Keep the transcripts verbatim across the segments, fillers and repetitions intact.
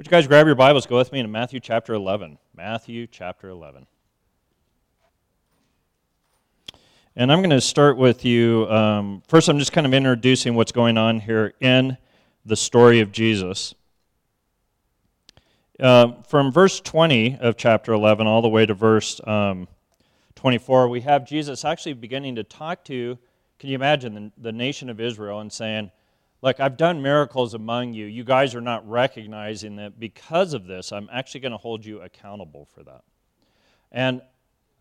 Would you guys grab your Bibles, go with me to Matthew chapter eleven. Matthew chapter eleven. And I'm going to start with you, um, first I'm just kind of introducing what's going on here in the story of Jesus. Uh, from verse twenty of chapter eleven all the way to verse um, twenty-four, we have Jesus actually beginning to talk to, can you imagine, the, the nation of Israel and saying, look, I've done miracles among you. You guys are not recognizing that because of this, I'm actually going to hold you accountable for that. And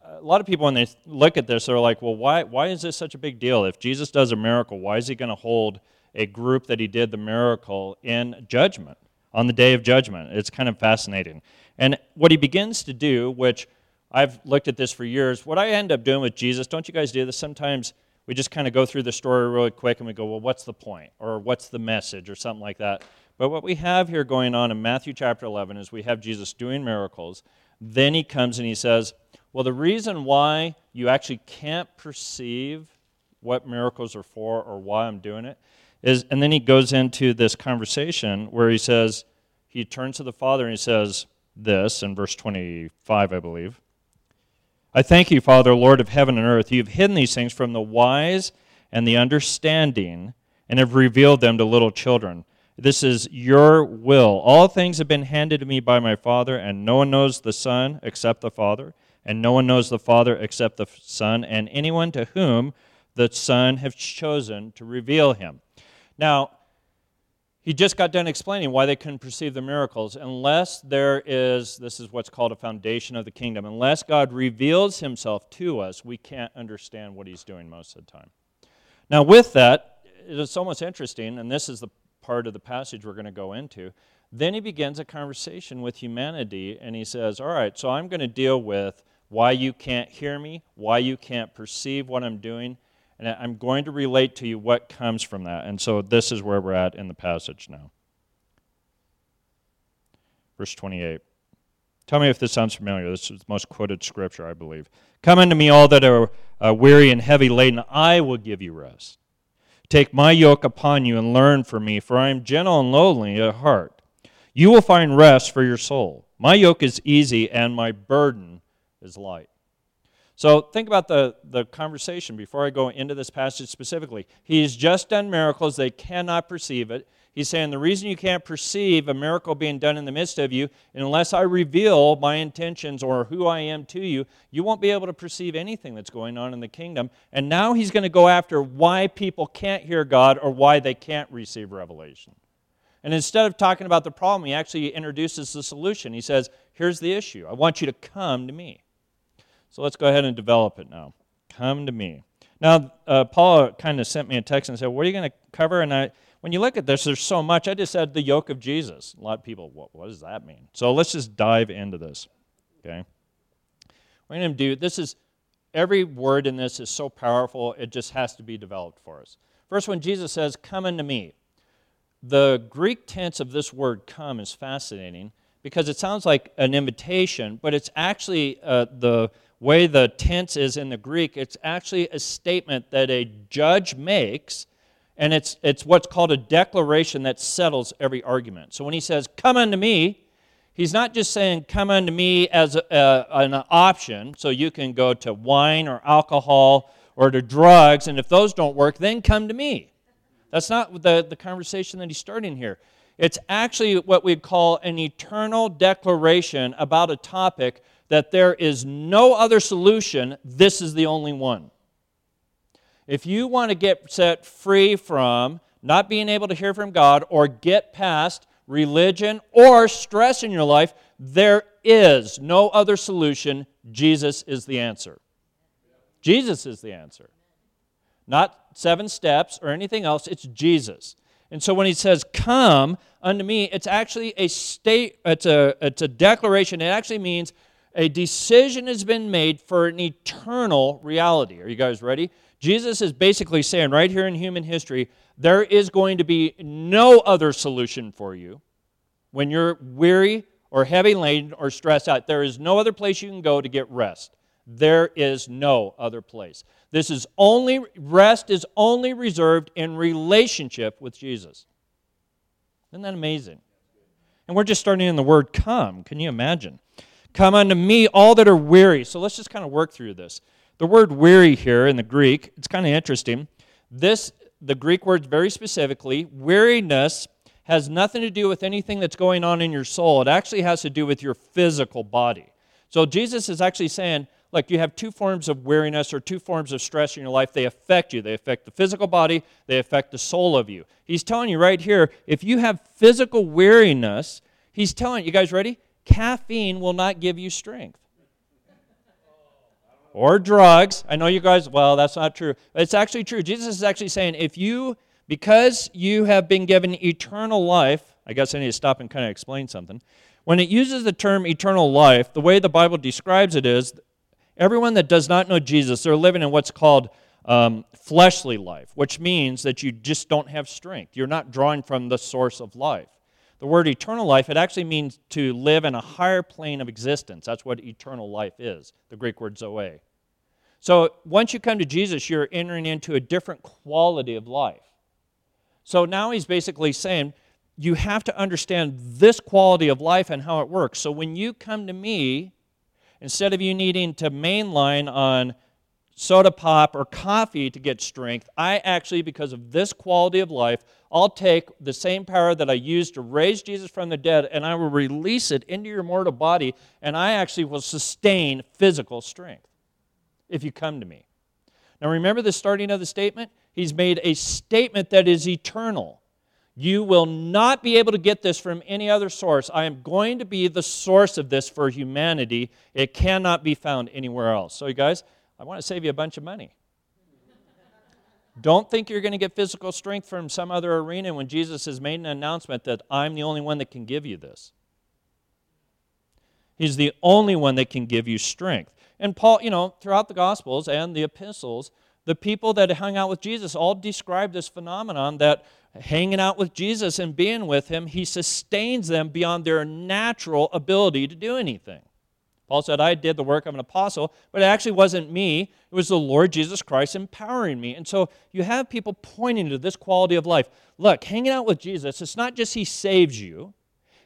a lot of people, when they look at this, they're like, well, why, why is this such a big deal? If Jesus does a miracle, why is he going to hold a group that he did the miracle in judgment, on the day of judgment? It's kind of fascinating. And what he begins to do, which I've looked at this for years, what I end up doing with Jesus, don't you guys do this sometimes? We just kind of go through the story really quick and we go, well, what's the point? Or what's the message? Or something like that. But what we have here going on in Matthew chapter eleven is we have Jesus doing miracles. Then he comes and he says, well, the reason why you actually can't perceive what miracles are for or why I'm doing it is, and then he goes into this conversation where he says, he turns to the Father and he says this in verse twenty-five, I believe. I thank you, Father, Lord of heaven and earth. You've hidden these things from the wise and the understanding and have revealed them to little children. This is your will. All things have been handed to me by my Father, and no one knows the Son except the Father, and no one knows the Father except the Son, and anyone to whom the Son has chosen to reveal him. Now, he just got done explaining why they couldn't perceive the miracles. Unless there is, this is what's called a foundation of the kingdom, unless God reveals himself to us, we can't understand what he's doing most of the time. Now with that, it's almost interesting, and this is the part of the passage we're going to go into. Then he begins a conversation with humanity, and he says, all right, so I'm going to deal with why you can't hear me, why you can't perceive what I'm doing, and I'm going to relate to you what comes from that. And so this is where we're at in the passage now. Verse twenty-eight. Tell me if this sounds familiar. This is the most quoted scripture, I believe. Come unto me, all that are uh, weary and heavy laden. I will give you rest. Take my yoke upon you and learn from me, for I am gentle and lowly at heart. You will find rest for your soul. My yoke is easy and my burden is light. So think about the, the conversation before I go into this passage specifically. He's just done miracles. They cannot perceive it. He's saying the reason you can't perceive a miracle being done in the midst of you, unless I reveal my intentions or who I am to you, you won't be able to perceive anything that's going on in the kingdom. And now he's going to go after why people can't hear God or why they can't receive revelation. And instead of talking about the problem, he actually introduces the solution. He says, here's the issue. I want you to come to me. So let's go ahead and develop it now. Come to me. Now, uh, Paul kind of sent me a text and said, what are you going to cover? And I, when you look at this, there's so much. I just said the yoke of Jesus. A lot of people, what, what does that mean? So let's just dive into this, okay? We're going to do, this is, every word in this is so powerful, it just has to be developed for us. First, when Jesus says, come unto me, the Greek tense of this word come is fascinating because it sounds like an invitation, but it's actually uh, the way the tense is in the Greek, it's actually a statement that a judge makes, and it's it's what's called a declaration that settles every argument. So when he says, come unto me, he's not just saying, come unto me as a, a, an option, so you can go to wine or alcohol or to drugs, and if those don't work, then come to me. That's not the, the conversation that he's starting here. It's actually what we'd call an eternal declaration about a topic that there is no other solution, this is the only one. If you want to get set free from not being able to hear from God or get past religion or stress in your life, there is no other solution. Jesus is the answer. Jesus is the answer. Not seven steps or anything else, it's Jesus. And so when he says, come unto me, it's actually a state, it's a, it's a declaration. It actually means a decision has been made for an eternal reality. Are you guys ready? Jesus is basically saying right here in human history, there is going to be no other solution for you. When you're weary or heavy laden or stressed out, there is no other place you can go to get rest. There is no other place. This is only, rest is only reserved in relationship with Jesus. Isn't that amazing? And we're just starting in the word come. Can you imagine? Come unto me, all that are weary. So let's just kind of work through this. The word weary here in the Greek, it's kind of interesting. This, the Greek word very specifically, weariness has nothing to do with anything that's going on in your soul. It actually has to do with your physical body. So Jesus is actually saying, look, you have two forms of weariness or two forms of stress in your life. They affect you. They affect the physical body. They affect the soul of you. He's telling you right here, if you have physical weariness, he's telling you, you guys ready? Caffeine will not give you strength. Or drugs. I know you guys, well, that's not true. It's actually true. Jesus is actually saying, if you, because you have been given eternal life, I guess I need to stop and kind of explain something. When it uses the term eternal life, the way the Bible describes it is, everyone that does not know Jesus, they're living in what's called um, fleshly life, which means that you just don't have strength. You're not drawing from the source of life. The word eternal life, it actually means to live in a higher plane of existence. That's what eternal life is, the Greek word zoe. So once you come to Jesus, you're entering into a different quality of life. So now he's basically saying, you have to understand this quality of life and how it works. So when you come to me, instead of you needing to mainline on soda pop or coffee to get strength, I actually, because of this quality of life, I'll take the same power that I used to raise Jesus from the dead, and I will release it into your mortal body, and I actually will sustain physical strength if you come to me. Now remember the starting of the statement? He's made a statement that is eternal. You will not be able to get this from any other source. I am going to be the source of this for humanity. It cannot be found anywhere else. So you guys, I want to save you a bunch of money. Don't think you're going to get physical strength from some other arena when Jesus has made an announcement that I'm the only one that can give you this. He's the only one that can give you strength. And Paul, you know, throughout the Gospels and the epistles, the people that hung out with Jesus all describe this phenomenon that hanging out with Jesus and being with him, he sustains them beyond their natural ability to do anything. Paul said, I did the work of an apostle, but it actually wasn't me. It was the Lord Jesus Christ empowering me. And so you have people pointing to this quality of life. Look, hanging out with Jesus, it's not just he saves you.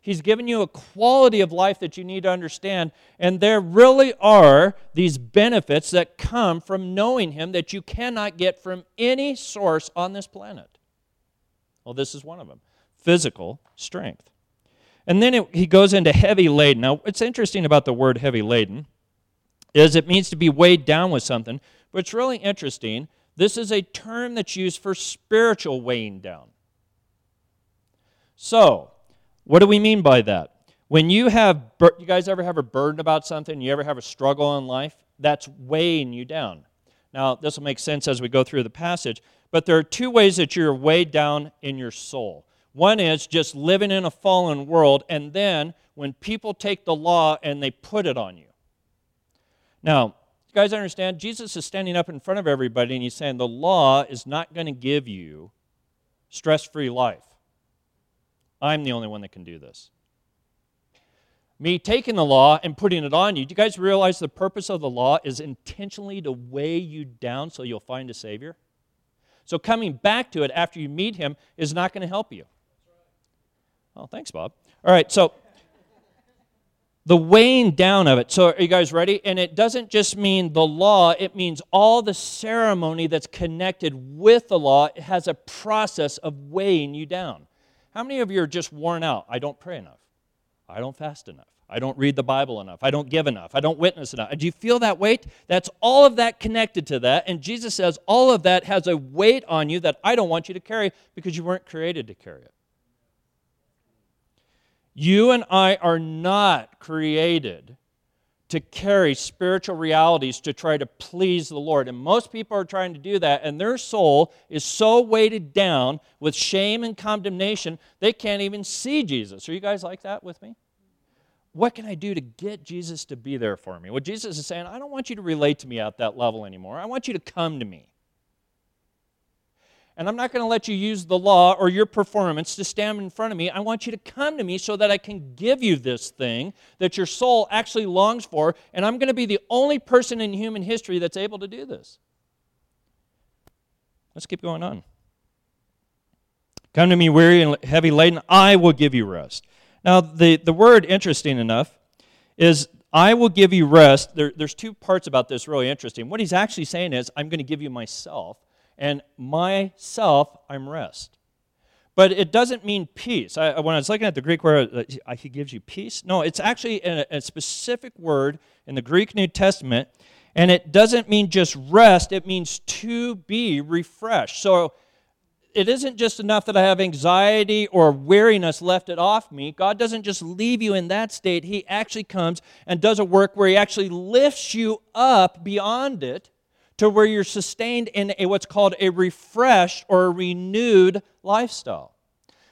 He's given you a quality of life that you need to understand, and there really are these benefits that come from knowing him that you cannot get from any source on this planet. Well, this is one of them, physical strength. And then it, he goes into heavy laden. Now, what's interesting about the word heavy laden is it means to be weighed down with something, but it's really interesting. This is a term that's used for spiritual weighing down. So, what do we mean by that? When you have, you guys ever have a burden about something? You ever have a struggle in life? That's weighing you down. Now, this will make sense as we go through the passage, but there are two ways that you're weighed down in your soul. One is just living in a fallen world, and then when people take the law and they put it on you. Now, you guys understand, Jesus is standing up in front of everybody, and he's saying the law is not going to give you stress-free life. I'm the only one that can do this. Me taking the law and putting it on you. Do you guys realize the purpose of the law is intentionally to weigh you down so you'll find a Savior? So coming back to it after you meet him is not going to help you. Oh, thanks, Bob. All right, so the weighing down of it. So are you guys ready? And it doesn't just mean the law. It means all the ceremony that's connected with the law. It has a process of weighing you down. How many of you are just worn out? I don't pray enough. I don't fast enough. I don't read the Bible enough. I don't give enough. I don't witness enough. Do you feel that weight? That's all of that connected to that. And Jesus says all of that has a weight on you that I don't want you to carry because you weren't created to carry it. You and I are not created to carry spiritual realities to try to please the Lord. And most people are trying to do that, and their soul is so weighted down with shame and condemnation, they can't even see Jesus. Are you guys like that with me? What can I do to get Jesus to be there for me? Well, Jesus is saying, I don't want you to relate to me at that level anymore. I want you to come to me. And I'm not going to let you use the law or your performance to stand in front of me. I want you to come to me so that I can give you this thing that your soul actually longs for, and I'm going to be the only person in human history that's able to do this. Let's keep going on. Come to me weary and heavy laden, I will give you rest. Now, the, the word, interesting enough, is I will give you rest. There, there's two parts about this really interesting. What he's actually saying is, I'm going to give you myself, and myself, I'm rest. But it doesn't mean peace. I, when I was looking at the Greek word, he gives you peace. No, it's actually a, a specific word in the Greek New Testament, and it doesn't mean just rest. It means to be refreshed. So it isn't just enough that I have anxiety or weariness left it off me. God doesn't just leave you in that state. He actually comes and does a work where he actually lifts you up beyond it, to where you're sustained in a, what's called a refreshed or a renewed lifestyle.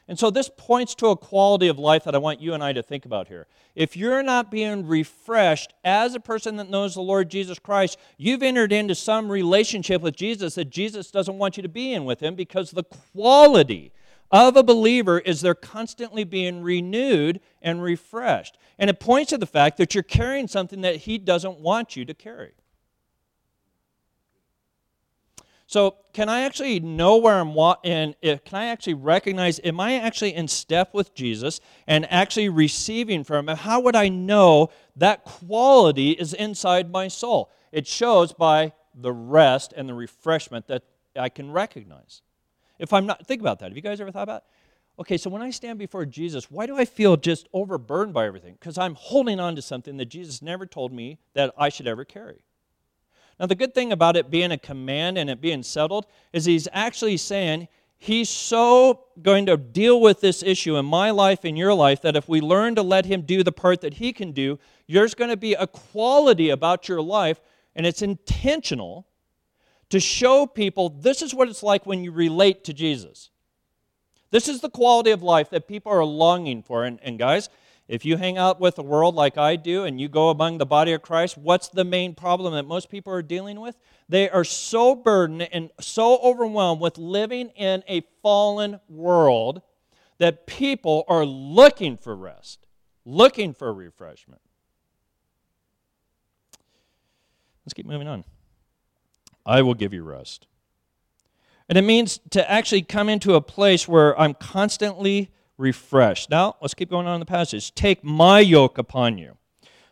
And so this points to a quality of life that I want you and I to think about here. If you're not being refreshed as a person that knows the Lord Jesus Christ, you've entered into some relationship with Jesus that Jesus doesn't want you to be in with him, because the quality of a believer is they're constantly being renewed and refreshed. And it points to the fact that you're carrying something that he doesn't want you to carry. So can I actually know where I'm in? Can I actually recognize, am I actually in step with Jesus and actually receiving from him? How would I know that quality is inside my soul? It shows by the rest and the refreshment that I can recognize. If I'm not, think about that. Have you guys ever thought about it? Okay, so when I stand before Jesus, why do I feel just overburdened by everything? Because I'm holding on to something that Jesus never told me that I should ever carry. Now, the good thing about it being a command and it being settled is he's actually saying he's so going to deal with this issue in my life, in your life, that if we learn to let him do the part that he can do, there's going to be a quality about your life, and it's intentional to show people this is what it's like when you relate to Jesus. This is the quality of life that people are longing for. And, and guys, if you hang out with the world like I do and you go among the body of Christ, what's the main problem that most people are dealing with? They are so burdened and so overwhelmed with living in a fallen world that people are looking for rest, looking for refreshment. Let's keep moving on. I will give you rest. And it means to actually come into a place where I'm constantly refreshed. Now, let's keep going on in the passage. Take my yoke upon you.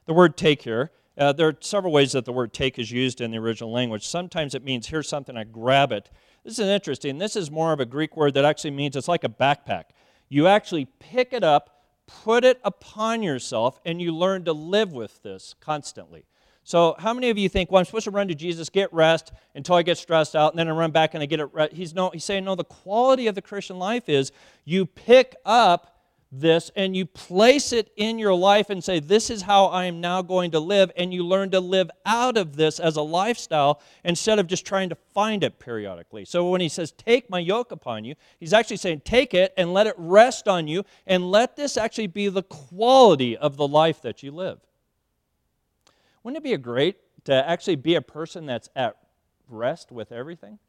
The word take here, uh, there are several ways that the word take is used in the original language. Sometimes it means here's something, I grab it. This is interesting. This is more of a Greek word that actually means it's like a backpack. You actually pick it up, put it upon yourself, and you learn to live with this constantly. So how many of you think, well, I'm supposed to run to Jesus, get rest until I get stressed out, and then I run back and I get it right? He's, no, he's saying, no, the quality of the Christian life is you pick up this and you place it in your life and say, this is how I am now going to live, and you learn to live out of this as a lifestyle instead of just trying to find it periodically. So when he says, take my yoke upon you, he's actually saying, take it and let it rest on you, and let this actually be the quality of the life that you live. Wouldn't it be great to actually be a person that's at rest with everything?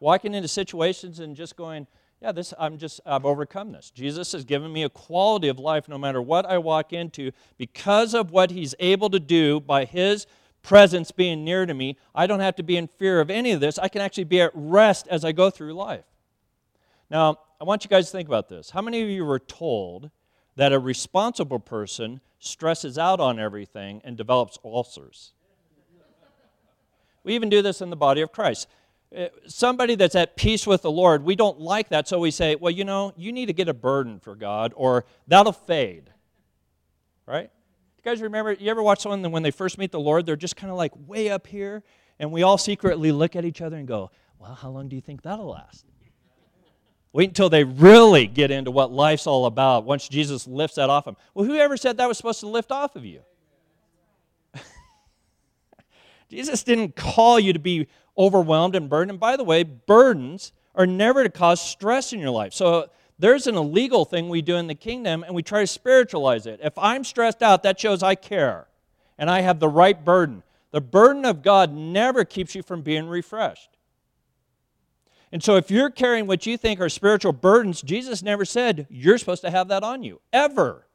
Walking into situations and just going, yeah, this I'm just I've overcome this. Jesus has given me a quality of life no matter what I walk into, because of what he's able to do by his presence being near to me. I don't have to be in fear of any of this. I can actually be at rest as I go through life. Now, I want you guys to think about this. How many of you were told that a responsible person stresses out on everything and develops ulcers? We even do this in the body of Christ. Somebody that's at peace with the Lord, we don't like that, so we say, well, you know, you need to get a burden for God, or that'll fade. Right? You guys remember, you ever watch someone that when they first meet the Lord, they're just kind of like way up here, and we all secretly look at each other and go, well, how long do you think that'll last? Wait until they really get into what life's all about once Jesus lifts that off them. Well, whoever said that was supposed to lift off of you? Jesus didn't call you to be overwhelmed and burdened. And by the way, burdens are never to cause stress in your life. So there's an illegal thing we do in the kingdom, and we try to spiritualize it. If I'm stressed out, that shows I care, and I have the right burden. The burden of God never keeps you from being refreshed. And so if you're carrying what you think are spiritual burdens, Jesus never said you're supposed to have that on you, ever.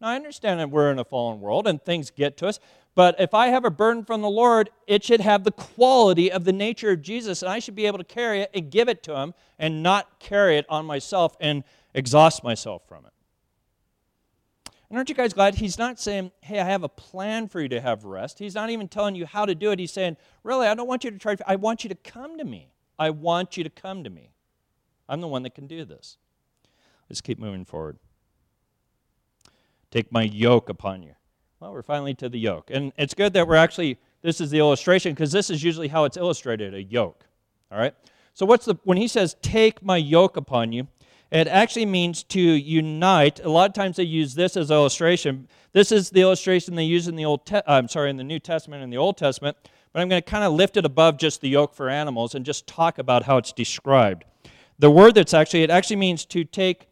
Now, I understand that we're in a fallen world and things get to us, but if I have a burden from the Lord, it should have the quality of the nature of Jesus, and I should be able to carry it and give it to him and not carry it on myself and exhaust myself from it. And aren't you guys glad he's not saying, hey, I have a plan for you to have rest. He's not even telling you how to do it. He's saying, really, I don't want you to try. I want you to come to me. I want you to come to me. I'm the one that can do this. Let's keep moving forward. Take my yoke upon you. Well, we're finally to the yoke. And it's good that we're actually, this is the illustration, because this is usually how it's illustrated, a yoke. All right? So what's the, when he says, take my yoke upon you, it actually means to unite. A lot of times they use this as an illustration. This is the illustration they use in the Old Te- I'm sorry, in the New Testament and the Old Testament, but I'm going to kind of lift it above just the yoke for animals and just talk about how it's described. The word that's actually, it actually means to take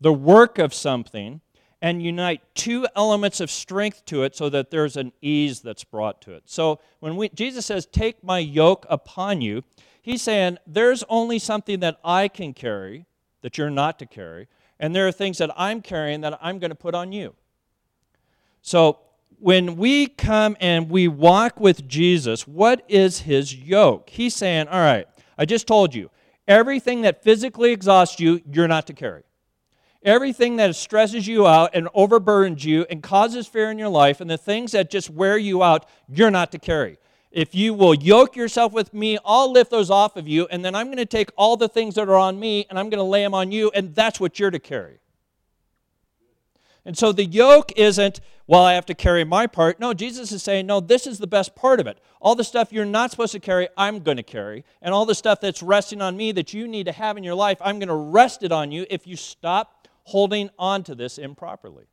the work of something and unite two elements of strength to it so that there's an ease that's brought to it. So when we, Jesus says, take my yoke upon you, he's saying there's only something that I can carry that you're not to carry, and there are things that I'm carrying that I'm going to put on you. So when we come and we walk with Jesus, what is his yoke? He's saying, all right, I just told you, everything that physically exhausts you, you're not to carry. Everything that stresses you out and overburdens you and causes fear in your life and the things that just wear you out, you're not to carry. If you will yoke yourself with me, I'll lift those off of you, and then I'm going to take all the things that are on me, and I'm going to lay them on you, and that's what you're to carry. And so the yoke isn't, well, I have to carry my part. No, Jesus is saying, no, this is the best part of it. All the stuff you're not supposed to carry, I'm going to carry. And all the stuff that's resting on me that you need to have in your life, I'm going to rest it on you if you stop holding on to this improperly.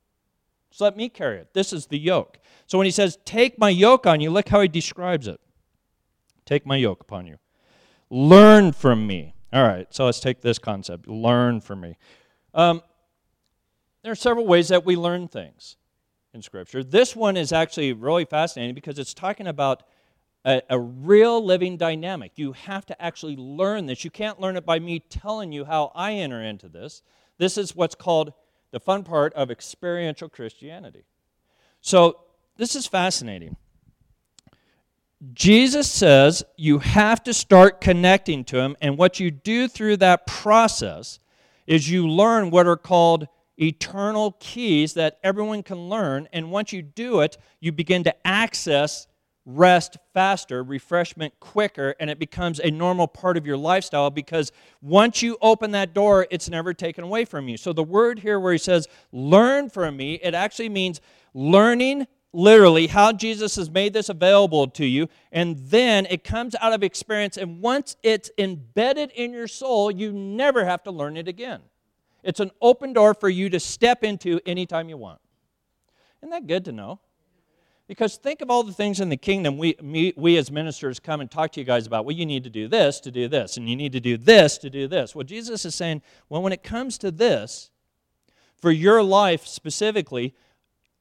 So let me carry it. This is the yoke. So when he says, take my yoke on you, look how he describes it. Take my yoke upon you. Learn from me. All right, so let's take this concept. Learn from me. Um, there are several ways that we learn things in Scripture. This one is actually really fascinating because it's talking about a, a real living dynamic. You have to actually learn this. You can't learn it by me telling you how I enter into this. This is what's called the fun part of experiential Christianity. So this is fascinating. Jesus says you have to start connecting to him, and what you do through that process is you learn what are called eternal keys that everyone can learn, and once you do it, you begin to access rest faster, refreshment quicker, and it becomes a normal part of your lifestyle because once you open that door, it's never taken away from you. So the word here where he says, learn from me, it actually means learning literally how Jesus has made this available to you, and then it comes out of experience, and once it's embedded in your soul, you never have to learn it again. It's an open door for you to step into anytime you want. Isn't that good to know? Because think of all the things in the kingdom we me, we as ministers come and talk to you guys about. Well, you need to do this to do this, and you need to do this to do this. Well, Jesus is saying, well, when it comes to this, for your life specifically,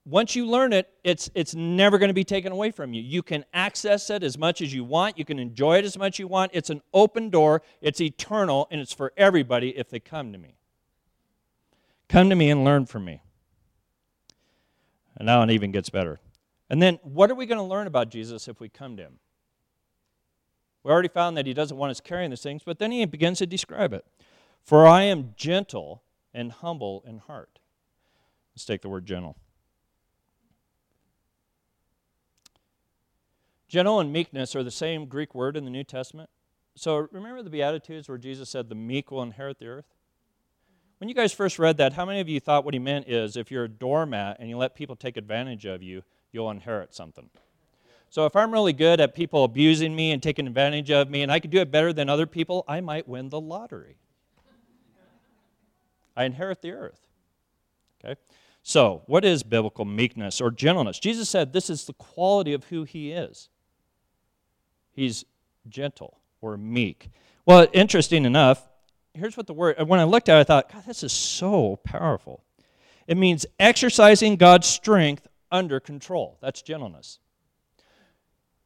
once you learn it, it's it's never going to be taken away from you. You can access it as much as you want. You can enjoy it as much as you want. It's an open door. It's eternal, and it's for everybody if they come to me. Come to me and learn from me. And now it even gets better. And then what are we going to learn about Jesus if we come to him? We already found that he doesn't want us carrying these things, but then he begins to describe it. For I am gentle and humble in heart. Let's take the word gentle. Gentle and meekness are the same Greek word in the New Testament. So remember the Beatitudes where Jesus said the meek will inherit the earth? When you guys first read that, how many of you thought what he meant is if you're a doormat and you let people take advantage of you, you'll inherit something. So if I'm really good at people abusing me and taking advantage of me, and I can do it better than other people, I might win the lottery. I inherit the earth. Okay? So what is biblical meekness or gentleness? Jesus said this is the quality of who he is. He's gentle or meek. Well, interesting enough, here's what the word, when I looked at it, I thought, God, this is so powerful. It means exercising God's strength under control. That's gentleness.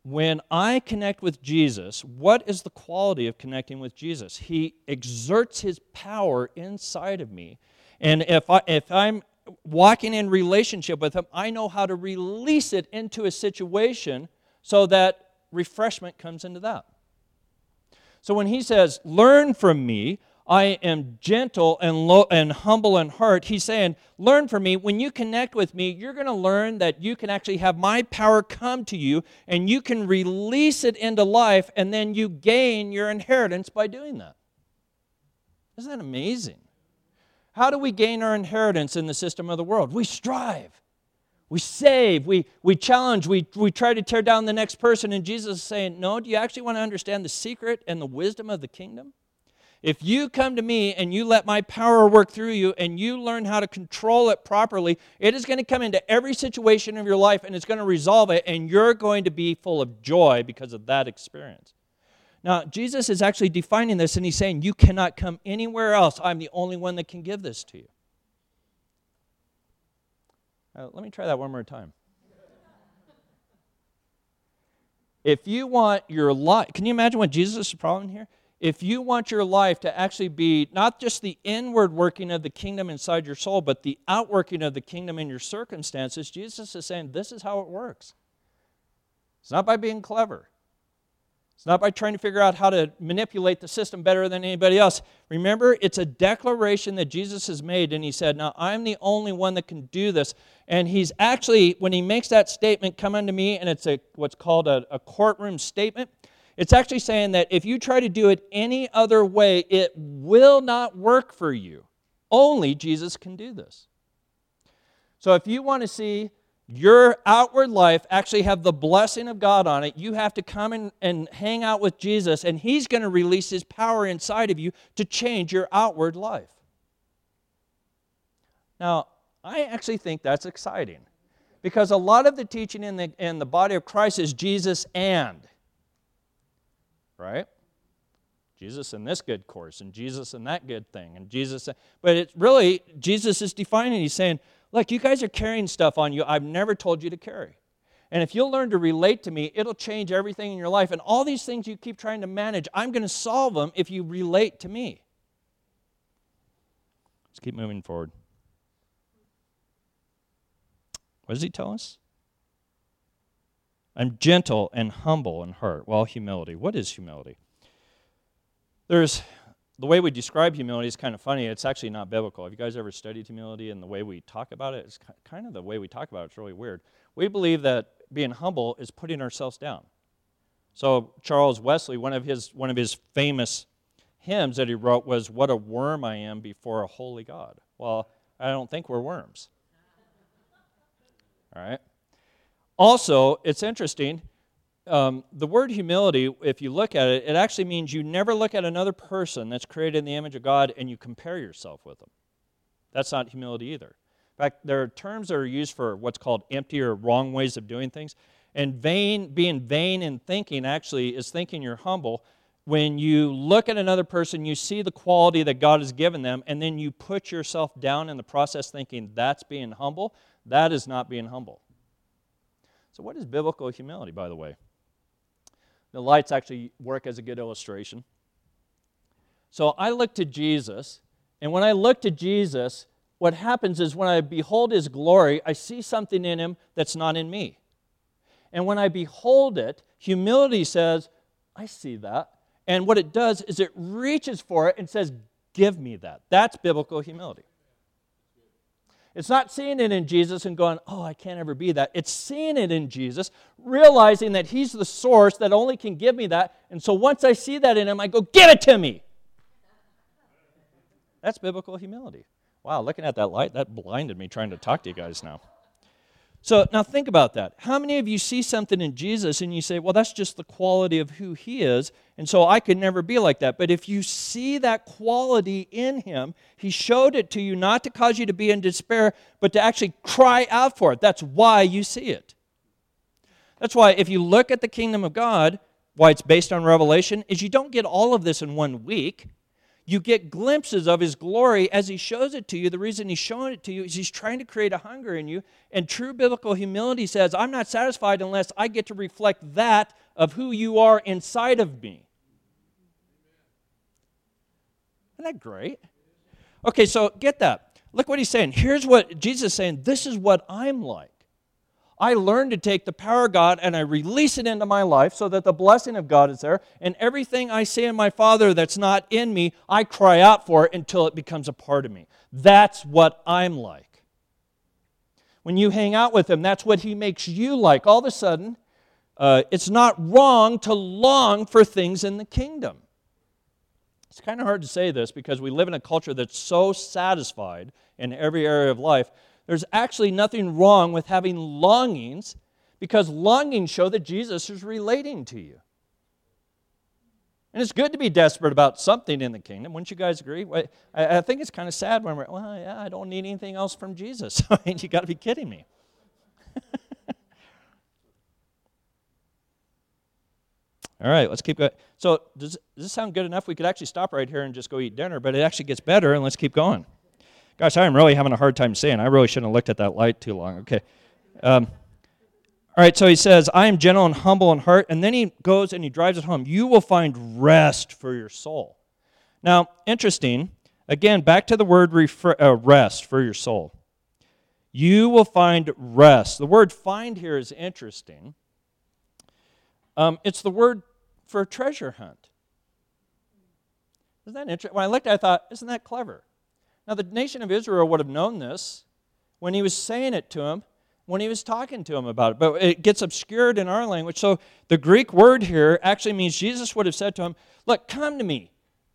When I connect with Jesus, what is the quality of connecting with Jesus? He exerts his power inside of me. And if, I, if I'm walking in relationship with him, I know how to release it into a situation so that refreshment comes into that. So when he says, learn from me, I am gentle and low and humble in heart. He's saying, learn from me. When you connect with me, you're going to learn that you can actually have my power come to you, and you can release it into life, and then you gain your inheritance by doing that. Isn't that amazing? How do we gain our inheritance in the system of the world? We strive. We save, we we challenge, we we try to tear down the next person. And Jesus is saying, no, do you actually want to understand the secret and the wisdom of the kingdom? If you come to me and you let my power work through you and you learn how to control it properly, it is going to come into every situation of your life and it's going to resolve it, and you're going to be full of joy because of that experience. Now, Jesus is actually defining this, and he's saying, you cannot come anywhere else. I'm the only one that can give this to you. Uh, let me try that one more time. If you want your life, can you imagine what Jesus' problem here? If you want your life to actually be not just the inward working of the kingdom inside your soul, but the outworking of the kingdom in your circumstances, Jesus is saying this is how it works. It's not by being clever. It's not by trying to figure out how to manipulate the system better than anybody else. Remember, it's a declaration that Jesus has made, and he said, now I'm the only one that can do this. And he's actually, when he makes that statement, come unto me, and it's a what's called a, a courtroom statement, it's actually saying that if you try to do it any other way, it will not work for you. Only Jesus can do this. So if you want to see your outward life actually have the blessing of God on it, you have to come in and hang out with Jesus, and he's going to release his power inside of you to change your outward life. Now, I actually think that's exciting, because a lot of the teaching in the, in the body of Christ is Jesus and, right? Jesus and this good course, and Jesus and that good thing, and Jesus, and, but it's really, Jesus is defining, he's saying, look, you guys are carrying stuff on you I've never told you to carry. And if you'll learn to relate to me, it'll change everything in your life. And all these things you keep trying to manage, I'm going to solve them if you relate to me. Let's keep moving forward. What does he tell us? I'm gentle and humble in heart. Well, humility. What is humility? There's... The way we describe humility is kind of funny. It's actually not biblical. Have you guys ever studied humility and the way we talk about it? It's kind of the way we talk about it. It's really weird. We believe that being humble is putting ourselves down. So Charles Wesley, one of his one of his famous hymns that he wrote was, "What a worm I am before a holy God." Well, I don't think we're worms. All right. Also, it's interesting. Um, the word humility, if you look at it, it actually means you never look at another person that's created in the image of God and you compare yourself with them. That's not humility either. In fact, there are terms that are used for what's called empty or wrong ways of doing things. And vain, being vain in thinking actually is thinking you're humble. When you look at another person, you see the quality that God has given them, and then you put yourself down in the process thinking that's being humble. That is not being humble. So what is biblical humility, by the way? The lights actually work as a good illustration. So I look to Jesus, and when I look to Jesus, what happens is when I behold his glory, I see something in him that's not in me. And when I behold it, humility says, I see that. And what it does is it reaches for it and says, give me that. That's biblical humility. It's not seeing it in Jesus and going, oh, I can't ever be that. It's seeing it in Jesus, realizing that he's the source that only can give me that. And so once I see that in him, I go, give it to me. That's biblical humility. Wow, looking at that light, that blinded me trying to talk to you guys now. So now think about that. How many of you see something in Jesus and you say, well, that's just the quality of who he is, and so I could never be like that. But if you see that quality in him, he showed it to you not to cause you to be in despair, but to actually cry out for it. That's why you see it. That's why if you look at the kingdom of God, why it's based on revelation, is you don't get all of this in one week. You get glimpses of his glory as he shows it to you. The reason he's showing it to you is he's trying to create a hunger in you. And true biblical humility says, I'm not satisfied unless I get to reflect that of who you are inside of me. Isn't that great? Okay, so get that. Look what he's saying. Here's what Jesus is saying. This is what I'm like. I learn to take the power of God and I release it into my life so that the blessing of God is there. And everything I see in my Father that's not in me, I cry out for it until it becomes a part of me. That's what I'm like. When you hang out with Him, that's what He makes you like. All of a sudden, uh, it's not wrong to long for things in the kingdom. It's kind of hard to say this because we live in a culture that's so satisfied in every area of life. There's actually nothing wrong with having longings because longings show that Jesus is relating to you. And it's good to be desperate about something in the kingdom. Wouldn't you guys agree? I think it's kind of sad when we're, well, yeah, I don't need anything else from Jesus. I mean, you got to be kidding me. All right, let's keep going. So does, does this sound good enough? We could actually stop right here and just go eat dinner, but it actually gets better, and let's keep going. Gosh, I am really having a hard time saying. I really shouldn't have looked at that light too long. Okay. Um, all right, so he says, I am gentle and humble in heart, and then he goes and he drives it home. You will find rest for your soul. Now, interesting. Again, back to the word refer, uh, rest for your soul. You will find rest. The word find here is interesting. Um, it's the word for a treasure hunt. Isn't that interesting? When I looked at it, I thought, isn't that clever? Now, the nation of Israel would have known this when he was saying it to them, when he was talking to them about it. But it gets obscured in our language. So the Greek word here actually means Jesus would have said to him, look, come to me.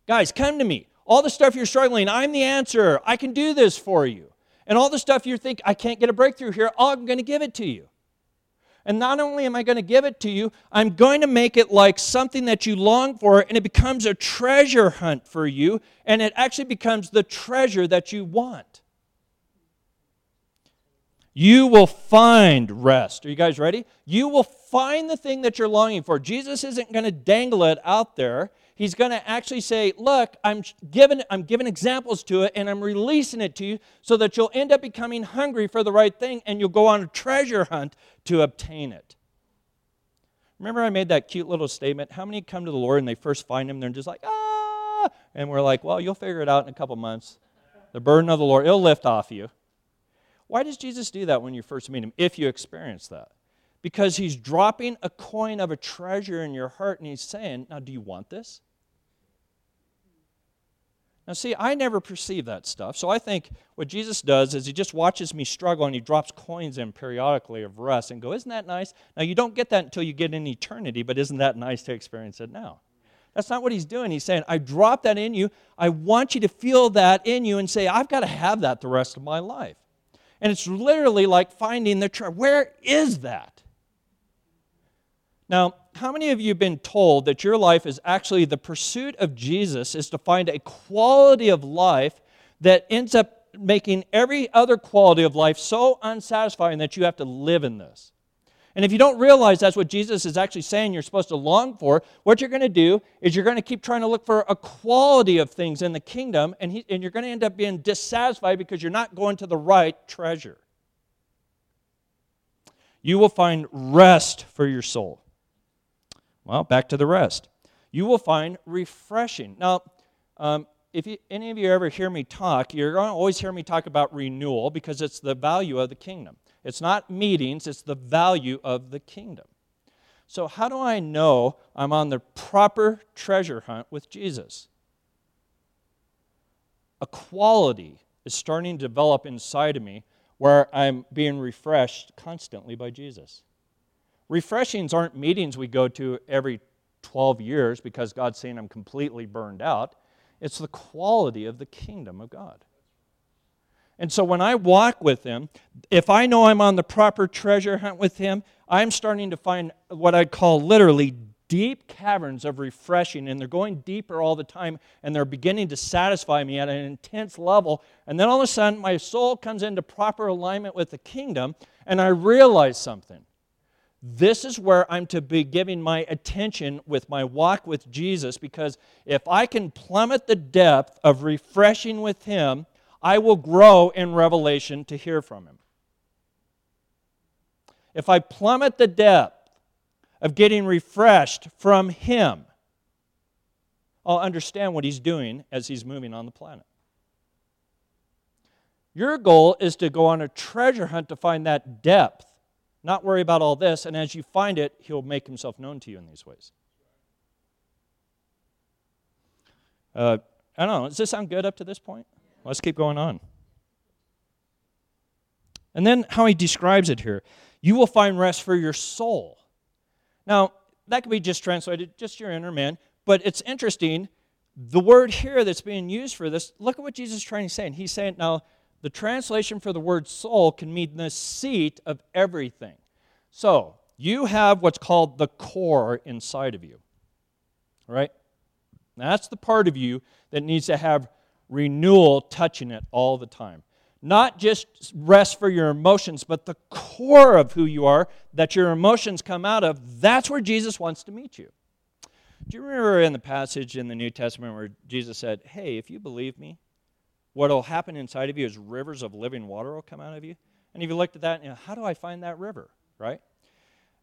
Guys, come to me. All the stuff you're struggling, I'm the answer. I can do this for you. And all the stuff you think, I can't get a breakthrough here, I'm going to give it to you. And not only am I going to give it to you, I'm going to make it like something that you long for, and it becomes a treasure hunt for you, and it actually becomes the treasure that you want. You will find rest. Are you guys ready? You will find the thing that you're longing for. Jesus isn't going to dangle it out there. He's going to actually say, look, I'm giving, I'm giving examples to it, and I'm releasing it to you so that you'll end up becoming hungry for the right thing, and you'll go on a treasure hunt to obtain it. Remember I made that cute little statement? How many come to the Lord, and they first find Him, they're just like, ah! And we're like, well, you'll figure it out in a couple months. The burden of the Lord, it'll lift off you. Why does Jesus do that when you first meet Him, if you experience that? Because He's dropping a coin of a treasure in your heart, and He's saying, now, do you want this? Now, see, I never perceive that stuff. So I think what Jesus does is He just watches me struggle and He drops coins in periodically of rest and go, isn't that nice? Now, you don't get that until you get in eternity, but isn't that nice to experience it now? That's not what He's doing. He's saying, I dropped that in you. I want you to feel that in you and say, I've got to have that the rest of my life. And it's literally like finding the treasure. Where is that? Now, how many of you have been told that your life is actually the pursuit of Jesus is to find a quality of life that ends up making every other quality of life so unsatisfying that you have to live in this? And if you don't realize that's what Jesus is actually saying you're supposed to long for, what you're going to do is you're going to keep trying to look for a quality of things in the kingdom, and, he, and you're going to end up being dissatisfied because you're not going to the right treasure. You will find rest for your soul. Well, back to the rest. You will find refreshing. Now, um, if you, any of you ever hear me talk, you're going to always hear me talk about renewal because it's the value of the kingdom. It's not meetings, it's the value of the kingdom. So how do I know I'm on the proper treasure hunt with Jesus? A quality is starting to develop inside of me where I'm being refreshed constantly by Jesus. Refreshings aren't meetings we go to every twelve years because God's saying I'm completely burned out. It's the quality of the kingdom of God. And so when I walk with Him, if I know I'm on the proper treasure hunt with Him, I'm starting to find what I call literally deep caverns of refreshing, and they're going deeper all the time, and they're beginning to satisfy me at an intense level. And then all of a sudden, my soul comes into proper alignment with the kingdom, and I realize something. This is where I'm to be giving my attention with my walk with Jesus, because if I can plummet the depth of refreshing with Him, I will grow in revelation to hear from Him. If I plummet the depth of getting refreshed from Him, I'll understand what He's doing as He's moving on the planet. Your goal is to go on a treasure hunt to find that depth not worry about all this, and as you find it, he'll make himself known to you in these ways. Uh, I don't know, does this sound good up to this point? Let's keep going on. And then how he describes it here. You will find rest for your soul. Now, that could be just translated, just your inner man, but it's interesting, the word here that's being used for this, look at what Jesus is trying to say. And he's saying, now, the translation for the word soul can mean the seat of everything. So, you have what's called the core inside of you, right? That's the part of you that needs to have renewal touching it all the time. Not just rest for your emotions, but the core of who you are, that your emotions come out of, that's where Jesus wants to meet you. Do you remember in the passage in the New Testament where Jesus said, hey, if you believe me, what will happen inside of you is rivers of living water will come out of you? And if you looked at that, you know, how do I find that river, right?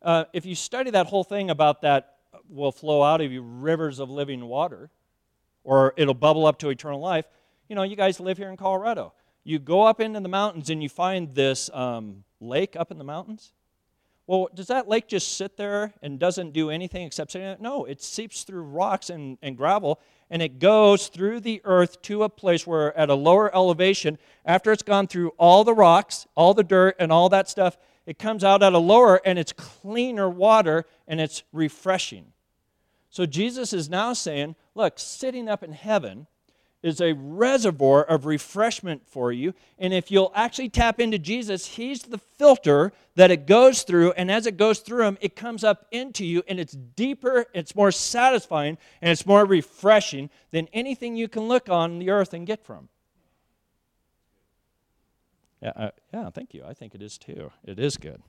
Uh, if you study that whole thing about that will flow out of you, rivers of living water, or it'll bubble up to eternal life, you know, you guys live here in Colorado. You go up into the mountains and you find this um, lake up in the mountains. Well, does that lake just sit there and doesn't do anything except sitting there? No, it seeps through rocks and, and gravel, and it goes through the earth to a place where at a lower elevation, after it's gone through all the rocks, all the dirt, and all that stuff, it comes out at a lower, and it's cleaner water, and it's refreshing. So Jesus is now saying, look, sitting up in heaven is a reservoir of refreshment for you. And if you'll actually tap into Jesus, he's the filter that it goes through. And as it goes through him, it comes up into you. And it's deeper, it's more satisfying, and it's more refreshing than anything you can look on the earth and get from. Yeah, uh, yeah, thank you. I think it is too. It is good.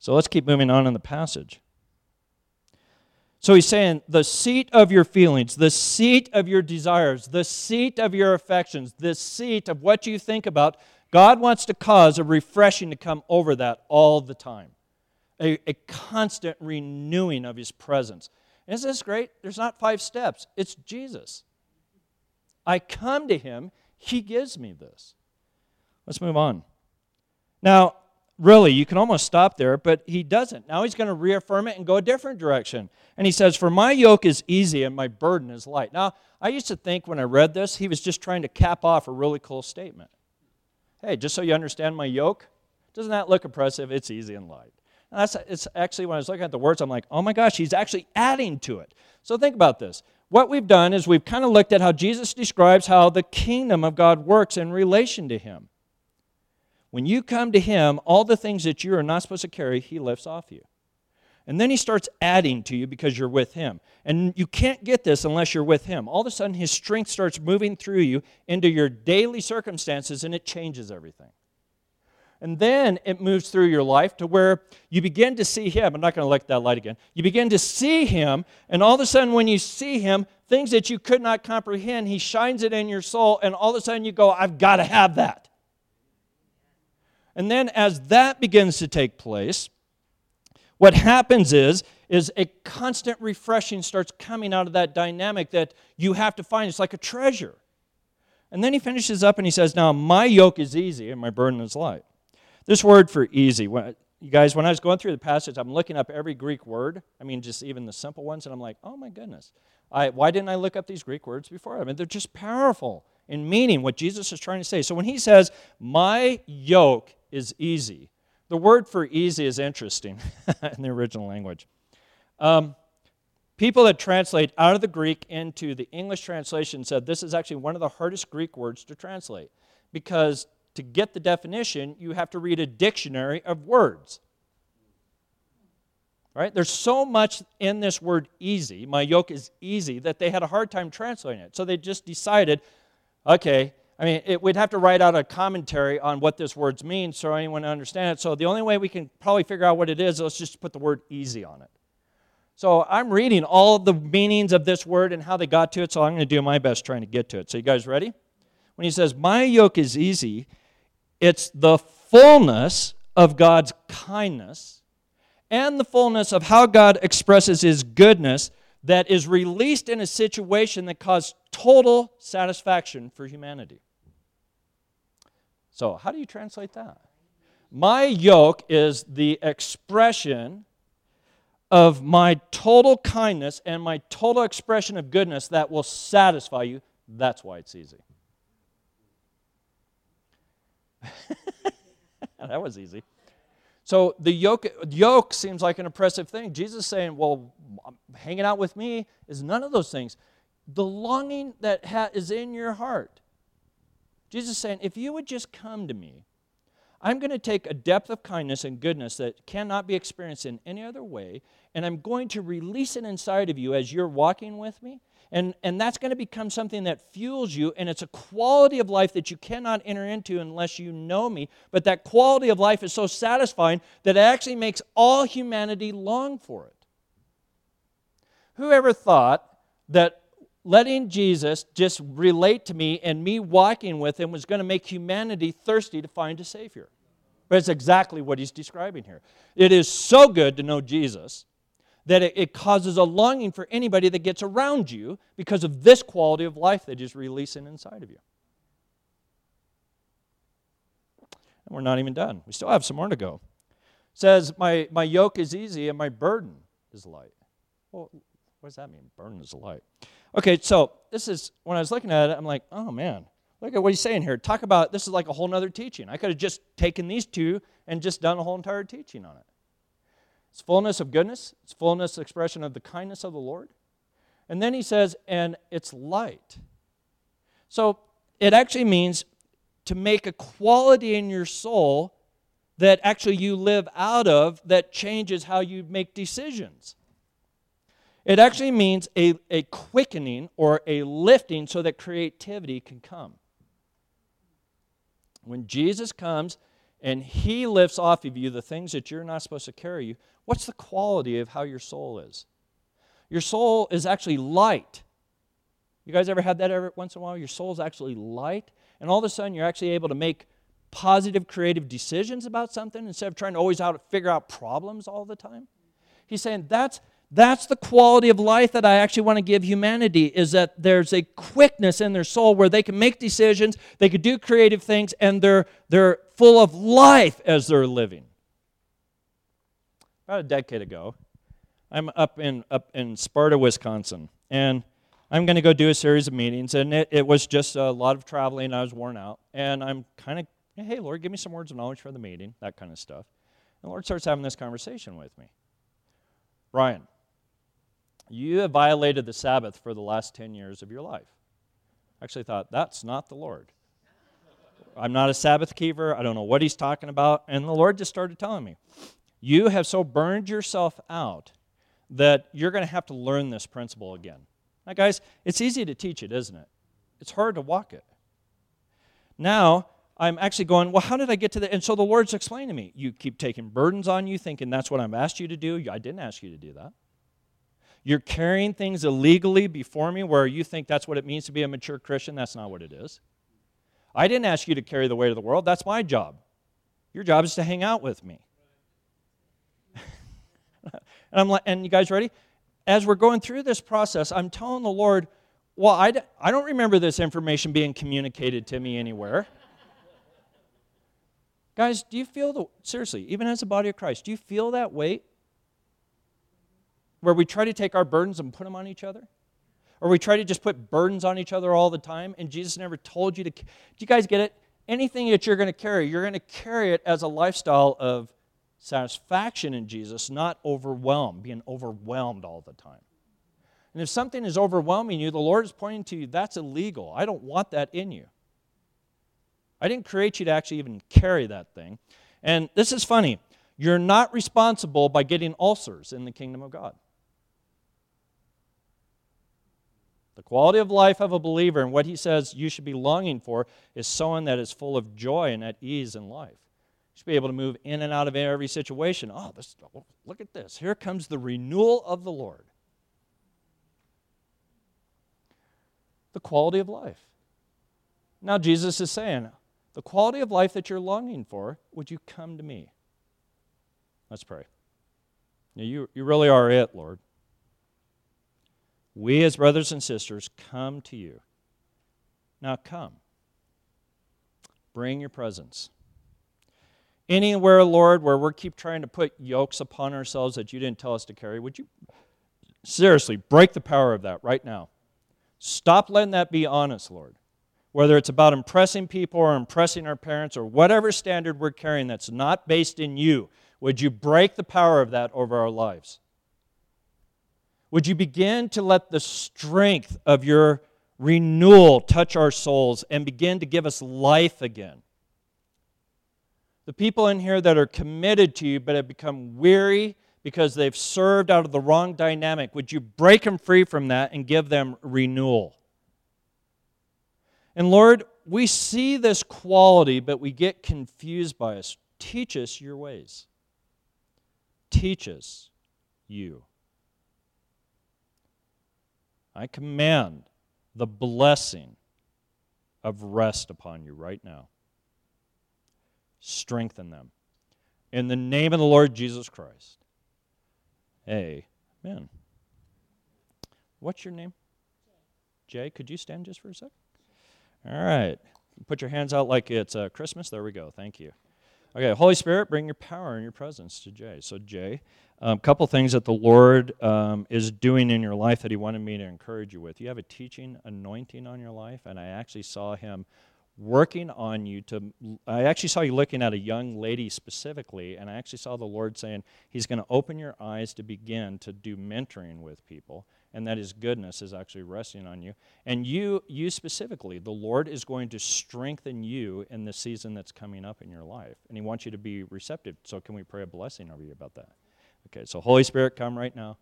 So let's keep moving on in the passage. So he's saying the seat of your feelings, the seat of your desires, the seat of your affections, the seat of what you think about, God wants to cause a refreshing to come over that all the time, a, a constant renewing of his presence. Isn't this great? There's not five steps. It's Jesus. I come to him. He gives me this. Let's move on. Now, really, you can almost stop there, but he doesn't. Now he's going to reaffirm it and go a different direction. And he says, for my yoke is easy and my burden is light. Now, I used to think when I read this, he was just trying to cap off a really cool statement. Hey, just so you understand my yoke, doesn't that look impressive? It's easy and light. And that's, it's actually, when I was looking at the words, I'm like, oh my gosh, he's actually adding to it. So think about this. What we've done is we've kind of looked at how Jesus describes how the kingdom of God works in relation to him. When you come to him, all the things that you are not supposed to carry, he lifts off you. And then he starts adding to you because you're with him. And you can't get this unless you're with him. All of a sudden, his strength starts moving through you into your daily circumstances, and it changes everything. And then it moves through your life to where you begin to see him. I'm not going to look at that light again. You begin to see him, and all of a sudden when you see him, things that you could not comprehend, he shines it in your soul, and all of a sudden you go, I've got to have that. And then as that begins to take place, what happens is, is a constant refreshing starts coming out of that dynamic that you have to find. It's like a treasure. And then he finishes up and he says, now my yoke is easy and my burden is light. This word for easy, when, you guys, when I was going through the passage, I'm looking up every Greek word. I mean, just even the simple ones. And I'm like, oh my goodness. I, why didn't I look up these Greek words before? I mean, they're just powerful in meaning what Jesus is trying to say. So when he says, my yoke is easy. The word for easy is interesting in the original language. Um, people that translate out of the Greek into the English translation said this is actually one of the hardest Greek words to translate because to get the definition, you have to read a dictionary of words. Right? There's so much in this word easy, my yoke is easy, that they had a hard time translating it. So they just decided, okay, I mean, it, we'd have to write out a commentary on what this word means so anyone understands it. So the only way we can probably figure out what it is, let's just put the word easy on it. So I'm reading all the meanings of this word and how they got to it, so I'm going to do my best trying to get to it. So you guys ready? When he says, my yoke is easy, it's the fullness of God's kindness and the fullness of how God expresses his goodness that is released in a situation that caused total satisfaction for humanity. So how do you translate that? my yoke is the expression of my total kindness and my total expression of goodness that will satisfy you. That's why it's easy. That was easy. So the yoke, yoke seems like an oppressive thing. Jesus is saying, well, hanging out with me is none of those things. The longing that ha- is in your heart. Jesus is saying, if you would just come to me, I'm going to take a depth of kindness and goodness that cannot be experienced in any other way, and I'm going to release it inside of you as you're walking with me, and, and that's going to become something that fuels you, and it's a quality of life that you cannot enter into unless you know me, but that quality of life is so satisfying that it actually makes all humanity long for it. Whoever thought that letting Jesus just relate to me and me walking with him was going to make humanity thirsty to find a Savior? But it's exactly what he's describing here. It is so good to know Jesus that it, it causes a longing for anybody that gets around you because of this quality of life that is releasing inside of you. And we're not even done. We still have some more to go. It says, my, my yoke is easy and my burden is light. Well, what does that mean? Burden is light. Okay, so this is, when I was looking at it, I'm like, oh man, look at what he's saying here. Talk about, this is like a whole other teaching. I could have just taken these two and just done a whole entire teaching on it. It's fullness of goodness. It's fullness expression of the kindness of the Lord. And then he says, and it's light. So it actually means to make a quality in your soul that actually you live out of that changes how you make decisions. It actually means a, a quickening or a lifting so that creativity can come. When Jesus comes and he lifts off of you the things that you're not supposed to carry you, what's the quality of how your soul is? Your soul is actually light. You guys ever had that every once in a while? Your soul's actually light, and all of a sudden you're actually able to make positive, creative decisions about something instead of trying to always out, figure out problems all the time. He's saying that's... That's the quality of life that I actually want to give humanity, is that there's a quickness in their soul where they can make decisions, they can do creative things, and they're they're full of life as they're living. About a decade ago, I'm up in up in Sparta, Wisconsin, and I'm going to go do a series of meetings, and it, it was just a lot of traveling, I was worn out, and I'm kind of, hey, Lord, give me some words of knowledge for the meeting, that kind of stuff. And the Lord starts having this conversation with me. Brian, you have violated the Sabbath for the last ten years of your life. I actually thought, that's not the Lord. I'm not a Sabbath keeper. I don't know what he's talking about. And the Lord just started telling me, you have so burned yourself out that you're going to have to learn this principle again. Now, guys, it's easy to teach it, isn't it? It's hard to walk it. Now, I'm actually going, well, how did I get to that? And so the Lord's explaining to me, you keep taking burdens on you, thinking that's what I've asked you to do. I didn't ask you to do that. You're carrying things illegally before me where you think that's what it means to be a mature Christian. That's not what it is. I didn't ask you to carry the weight of the world. That's my job. Your job is to hang out with me. And I'm like, and you guys ready? As we're going through this process, I'm telling the Lord, well, I, d- I don't remember this information being communicated to me anywhere. Guys, do you feel, the seriously, even as a body of Christ, do you feel that weight? Where we try to take our burdens and put them on each other? Or we try to just put burdens on each other all the time, and Jesus never told you to. Do you guys get it? Anything that you're going to carry, you're going to carry it as a lifestyle of satisfaction in Jesus, not overwhelmed, being overwhelmed all the time. And if something is overwhelming you, the Lord is pointing to you, that's illegal. I don't want that in you. I didn't create you to actually even carry that thing. And this is funny. You're not responsible by getting ulcers in the kingdom of God. The quality of life of a believer and what he says you should be longing for is someone that is full of joy and at ease in life. You should be able to move in and out of every situation. Oh, this, look at this. Here comes the renewal of the Lord. The quality of life. Now Jesus is saying, the quality of life that you're longing for, would you come to me? Let's pray. You, you really are it, Lord. We as brothers and sisters come to you. Now come. Bring your presence. Anywhere, Lord, where we keep trying to put yokes upon ourselves that you didn't tell us to carry, would you seriously break the power of that right now? Stop letting that be on us, Lord. Whether it's about impressing people or impressing our parents or whatever standard we're carrying that's not based in you, would you break the power of that over our lives? Would you begin to let the strength of your renewal touch our souls and begin to give us life again? The people in here that are committed to you but have become weary because they've served out of the wrong dynamic, would you break them free from that and give them renewal? And Lord, we see this quality, but we get confused by us. Teach us your ways. Teach us you. I command the blessing of rest upon you right now. Strengthen them. In the name of the Lord Jesus Christ. Amen. What's your name? Jay, could you stand just for a sec? All right. Put your hands out like it's uh, Christmas. There we go. Thank you. Okay, Holy Spirit, bring your power and your presence to Jay. So Jay, a um, couple things that the Lord um, is doing in your life that he wanted me to encourage you with. You have a teaching anointing on your life, and I actually saw him working on you to, I actually saw you looking at a young lady specifically, and I actually saw the Lord saying he's going to open your eyes to begin to do mentoring with people, and that his goodness is actually resting on you. And you you specifically, the Lord is going to strengthen you in the season that's coming up in your life. And he wants you to be receptive. So can we pray a blessing over you about that? Okay, so Holy Spirit, come right now.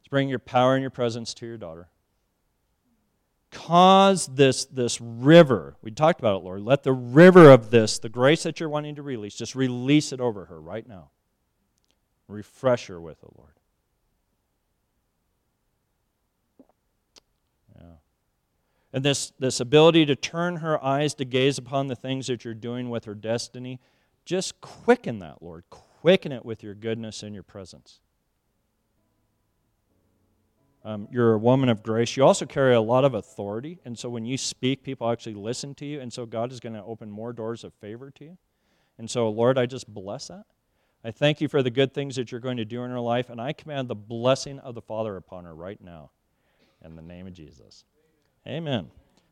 Let's bring your power and your presence to your daughter. Cause this, this river, we talked about it, Lord, let the river of this, the grace that you're wanting to release, just release it over her right now. Refresh her with it, Lord. And this, this ability to turn her eyes to gaze upon the things that you're doing with her destiny, just quicken that, Lord. Quicken it with your goodness and your presence. Um, you're a woman of grace. You also carry a lot of authority, and so when you speak, people actually listen to you, and so God is going to open more doors of favor to you. And so, Lord, I just bless that. I thank you for the good things that you're going to do in her life, and I command the blessing of the Father upon her right now. In the name of Jesus. Amen.